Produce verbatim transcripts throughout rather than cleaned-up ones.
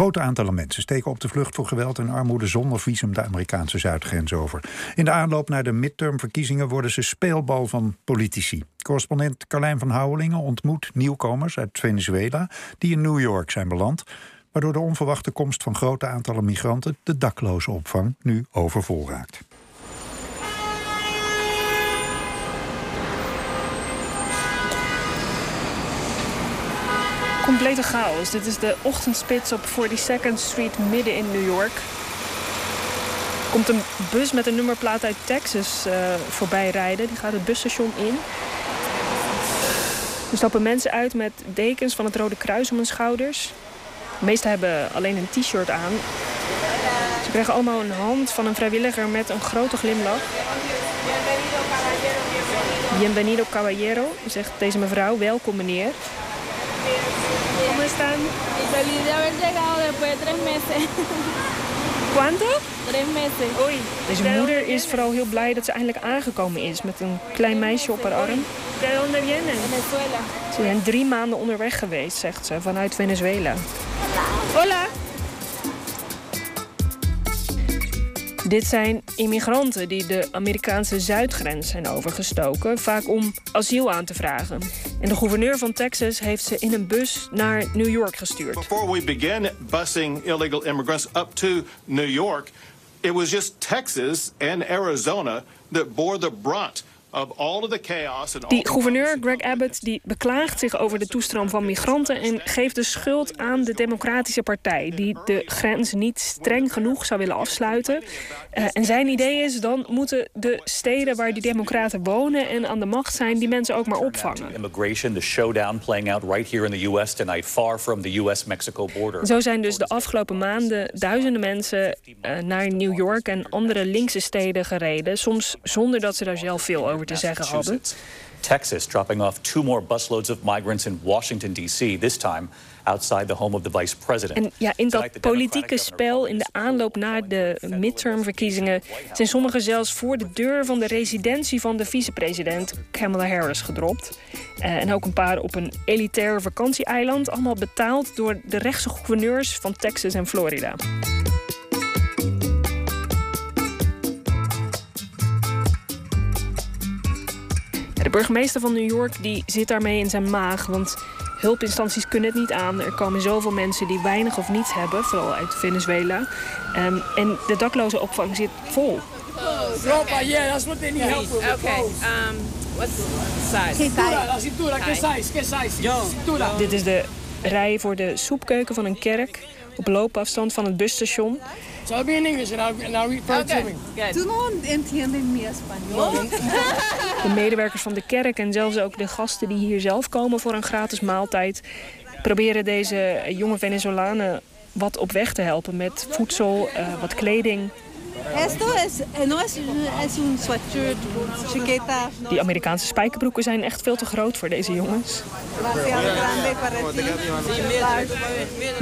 Grote aantallen mensen steken op de vlucht voor geweld en armoede zonder visum de Amerikaanse zuidgrens over. In de aanloop naar de midtermverkiezingen worden ze speelbal van politici. Correspondent Carlijn van Houwelingen ontmoet nieuwkomers uit Venezuela die in New York zijn beland, waardoor de onverwachte komst van grote aantallen migranten de dakloze opvang nu overvol raakt. Complete chaos. Dit is de ochtendspits op forty-second street midden in New York. Er komt een bus met een nummerplaat uit Texas uh, voorbij rijden. Die gaat het busstation in. Er stappen mensen uit met dekens van het Rode Kruis om hun schouders. De meesten hebben alleen een t-shirt aan. Ze krijgen allemaal een hand van een vrijwilliger met een grote glimlach. Bienvenido caballero, zegt deze mevrouw. Welkom meneer. ¿Cómo están? Feliz de haber llegado después de tres meses. ¿Cuánto? Tres meses. Oei. Deze moeder is vooral heel blij dat ze eindelijk aangekomen is met een klein meisje op haar arm. ¿De dónde vienen? Venezuela. Ze zijn drie maanden onderweg geweest, zegt ze, vanuit Venezuela. Hola. Dit zijn immigranten die de Amerikaanse zuidgrens zijn overgestoken, vaak om asiel aan te vragen. En de gouverneur van Texas heeft ze in een bus naar New York gestuurd. Before we began busing illegal immigrants up to New York, it was just Texas and Arizona that bore the brunt. Die gouverneur, Greg Abbott, die beklaagt zich over de toestroom van migranten en geeft de schuld aan de Democratische Partij, die de grens niet streng genoeg zou willen afsluiten. Uh, en zijn idee is, dan moeten de steden waar die democraten wonen en aan de macht zijn, die mensen ook maar opvangen. Zo zijn dus de afgelopen maanden duizenden mensen uh, naar New York en andere linkse steden gereden, soms zonder dat ze daar zelf veel over te zeggen hadden. Texas dropping off two more busloads of migrants in Washington D C this time outside the home of the vice president. En ja, in dat politieke spel in de aanloop naar de midtermverkiezingen zijn sommigen zelfs voor de deur van de residentie van de vicepresident Kamala Harris gedropt. Uh, en ook een paar op een elitair vakantieeiland, allemaal betaald door de rechtse gouverneurs van Texas en Florida. De burgemeester van New York die zit daarmee in zijn maag, want hulpinstanties kunnen het niet aan. Er komen zoveel mensen die weinig of niets hebben, vooral uit Venezuela. Um, en de dakloze opvang zit vol. Ropa, yeah, that's what they need help with. Okay, um, what's size? Cintura, cintura, que size, que size, cintura. Dit is de rij voor de soepkeuken van een kerk op loopafstand van het busstation. So I'll be in English and I'll, and I'll refer to me. De medewerkers van de kerk en zelfs ook de gasten die hier zelf komen voor een gratis maaltijd proberen deze jonge Venezolanen wat op weg te helpen met voedsel, uh, wat kleding. Die Amerikaanse spijkerbroeken zijn echt veel te groot voor deze jongens.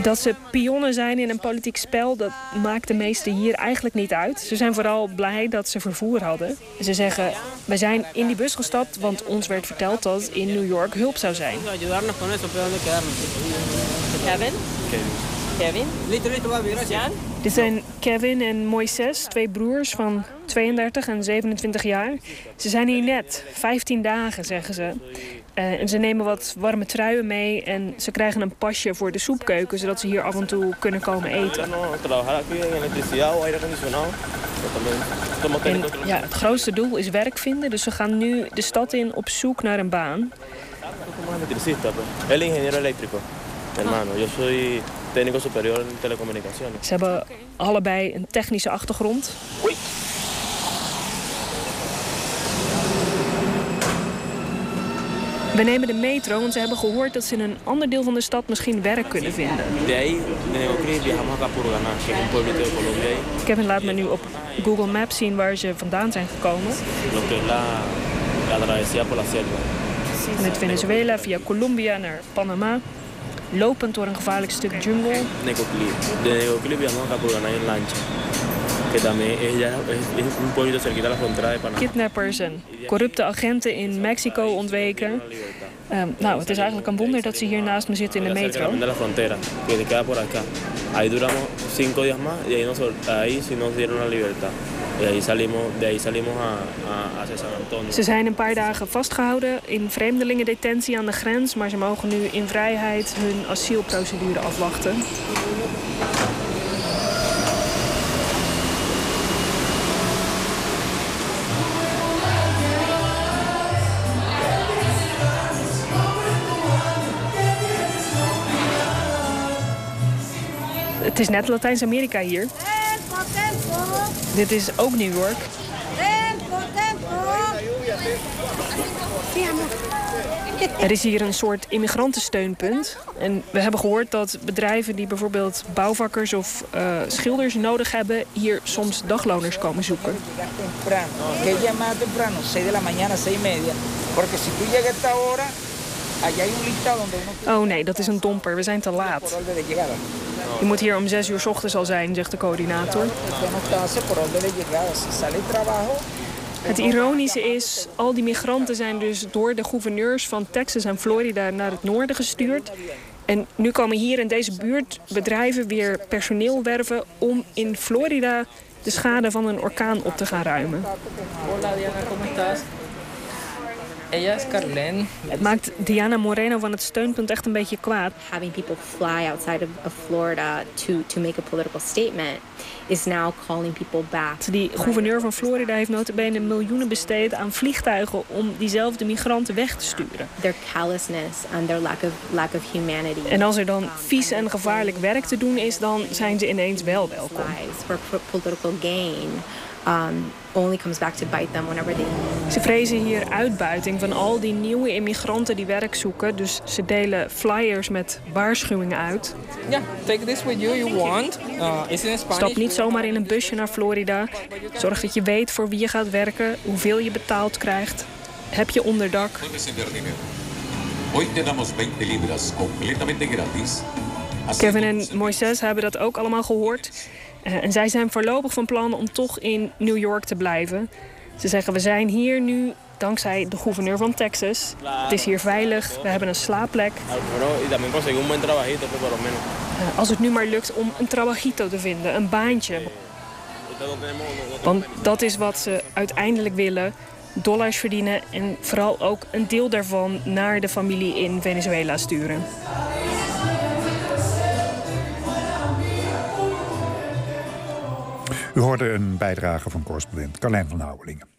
Dat ze pionnen zijn in een politiek spel, dat maakt de meesten hier eigenlijk niet uit. Ze zijn vooral blij dat ze vervoer hadden. Ze zeggen, we zijn in die bus gestapt, want ons werd verteld dat in New York hulp zou zijn. Kevin? Kevin? Dit zijn Kevin en Moises, twee broers van tweeëndertig en zevenentwintig jaar. Ze zijn hier net, vijftien dagen zeggen ze. Uh, en ze nemen wat warme truien mee en ze krijgen een pasje voor de soepkeuken, zodat ze hier af en toe kunnen komen eten. En, ja, het grootste doel is werk vinden, dus ze gaan nu de stad in op zoek naar een baan. El ingeniero eléctrico. Hermano, yo soy técnico superior en telecomunicaciones. Ze hebben allebei een technische achtergrond. Oei. We nemen de metro, want ze hebben gehoord dat ze in een ander deel van de stad misschien werk kunnen vinden. Kevin laat me nu op Google Maps zien waar ze vandaan zijn gekomen. Vanuit Venezuela via Colombia naar Panama. Lopend door een gevaarlijk stuk jungle. Kidnappers en corrupte agenten in Mexico ontweken. Um, nou, het is eigenlijk een wonder dat ze hier naast me zitten in de metro. Ahí duramos cinco días más y ahí, nos, ahí sí nos dieron la libertad. De ahí salimos, de ahí salimos a, a, a San Antonio. Ze zijn een paar dagen vastgehouden in vreemdelingendetentie aan de grens, maar ze mogen nu in vrijheid hun asielprocedure afwachten. Het is net Latijns-Amerika hier. Tempo, tempo. Dit is ook New York. Tempo, tempo. Er is hier een soort immigrantensteunpunt. En we hebben gehoord dat bedrijven die bijvoorbeeld bouwvakkers of uh, schilders nodig hebben, hier soms dagloners komen zoeken. Oh nee, dat is een domper. We zijn te laat. Je moet hier om zes uur 's ochtends al zijn, zegt de coördinator. Het ironische is, al die migranten zijn dus door de gouverneurs van Texas en Florida naar het noorden gestuurd. En nu komen hier in deze buurt bedrijven weer personeel werven om in Florida de schade van een orkaan op te gaan ruimen. Hola Diana, ¿cómo estás? Ella is Carlijn. Het maakt Diana Moreno van het steunpunt echt een beetje kwaad. Having people fly outside of Florida to to make a political statement is now calling people back. Die gouverneur van Florida heeft nota bene miljoenen besteed aan vliegtuigen om diezelfde migranten weg te sturen. Their callousness and their lack of lack of humanity. En als er dan vies en gevaarlijk werk te doen is, dan zijn ze ineens wel welkom. For political gain. Um, only comes back to bite them whenever they... Ze vrezen hier uitbuiting van al die nieuwe immigranten die werk zoeken. Dus ze delen flyers met waarschuwingen uit. Yeah, take this with you, you want. Uh, it's in Spanish. Stap niet zomaar in een busje naar Florida. Zorg dat je weet voor wie je gaat werken, hoeveel je betaald krijgt. Heb je onderdak. Kevin en Moises hebben dat ook allemaal gehoord. En zij zijn voorlopig van plan om toch in New York te blijven. Ze zeggen, we zijn hier nu dankzij de gouverneur van Texas. Het is hier veilig, we hebben een slaapplek. Als het nu maar lukt om een trabajito te vinden, een baantje. Want dat is wat ze uiteindelijk willen. Dollars verdienen en vooral ook een deel daarvan naar de familie in Venezuela sturen. U hoorde een bijdrage van correspondent Carlijn van Houwelingen.